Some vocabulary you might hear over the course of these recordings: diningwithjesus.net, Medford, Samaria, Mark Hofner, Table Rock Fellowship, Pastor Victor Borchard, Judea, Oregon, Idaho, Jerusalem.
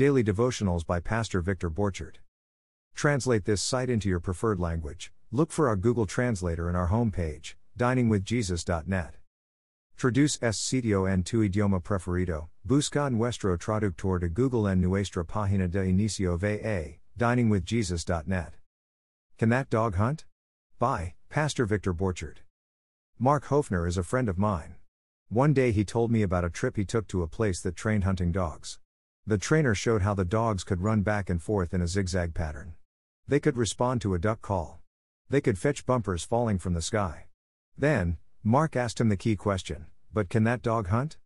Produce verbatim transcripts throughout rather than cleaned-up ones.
Daily Devotionals by Pastor Victor Borchard. Translate this site into your preferred language. Look for our Google Translator in our homepage, dining with jesus dot net. Traduce este sitio en tu idioma preferido. Busca nuestro traductor de Google en nuestra página de inicio v a, dining with jesus dot net. Can that dog hunt? By Pastor Victor Borchard. Mark Hofner is a friend of mine. One day he told me about a trip he took to a place that trained hunting dogs. The trainer showed how the dogs could run back and forth in a zigzag pattern. They could respond to a duck call. They could fetch bumpers falling from the sky. Then, Mark asked him the key question, but can that dog hunt?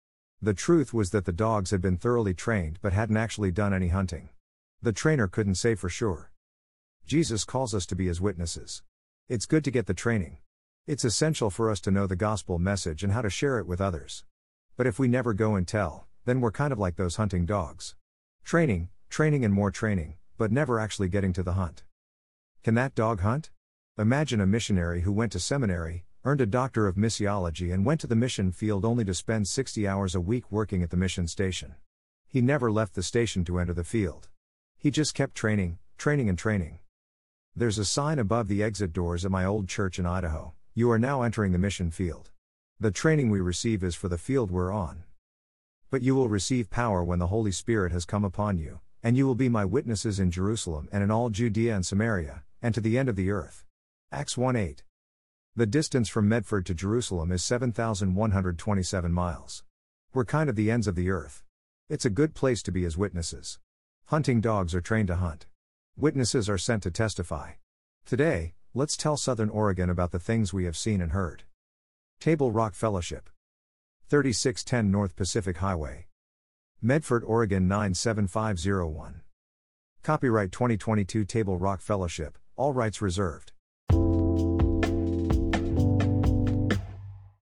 The truth was that the dogs had been thoroughly trained but hadn't actually done any hunting. The trainer couldn't say for sure. Jesus calls us to be his witnesses. It's good to get the training. It's essential for us to know the gospel message and how to share it with others. But if we never go and tell, then we're kind of like those hunting dogs. Training, training and more training, but never actually getting to the hunt. Can that dog hunt? Imagine a missionary who went to seminary, earned a doctor of missiology and went to the mission field only to spend sixty hours a week working at the mission station. He never left the station to enter the field. He just kept training, training and training. There's a sign above the exit doors at my old church in Idaho. You are now entering the mission field. The training we receive is for the field we're on. But you will receive power when the Holy Spirit has come upon you, and you will be my witnesses in Jerusalem and in all Judea and Samaria, and to the end of the earth. Acts one eight. The distance from Medford to Jerusalem is seven thousand one hundred twenty-seven miles. We're kind of the ends of the earth. It's a good place to be as witnesses. Hunting dogs are trained to hunt. Witnesses are sent to testify. Today, let's tell Southern Oregon about the things we have seen and heard. Table Rock Fellowship. thirty-six ten North Pacific Highway, Medford, Oregon nine seven five zero one. Copyright twenty twenty-two Table Rock Fellowship, all rights reserved.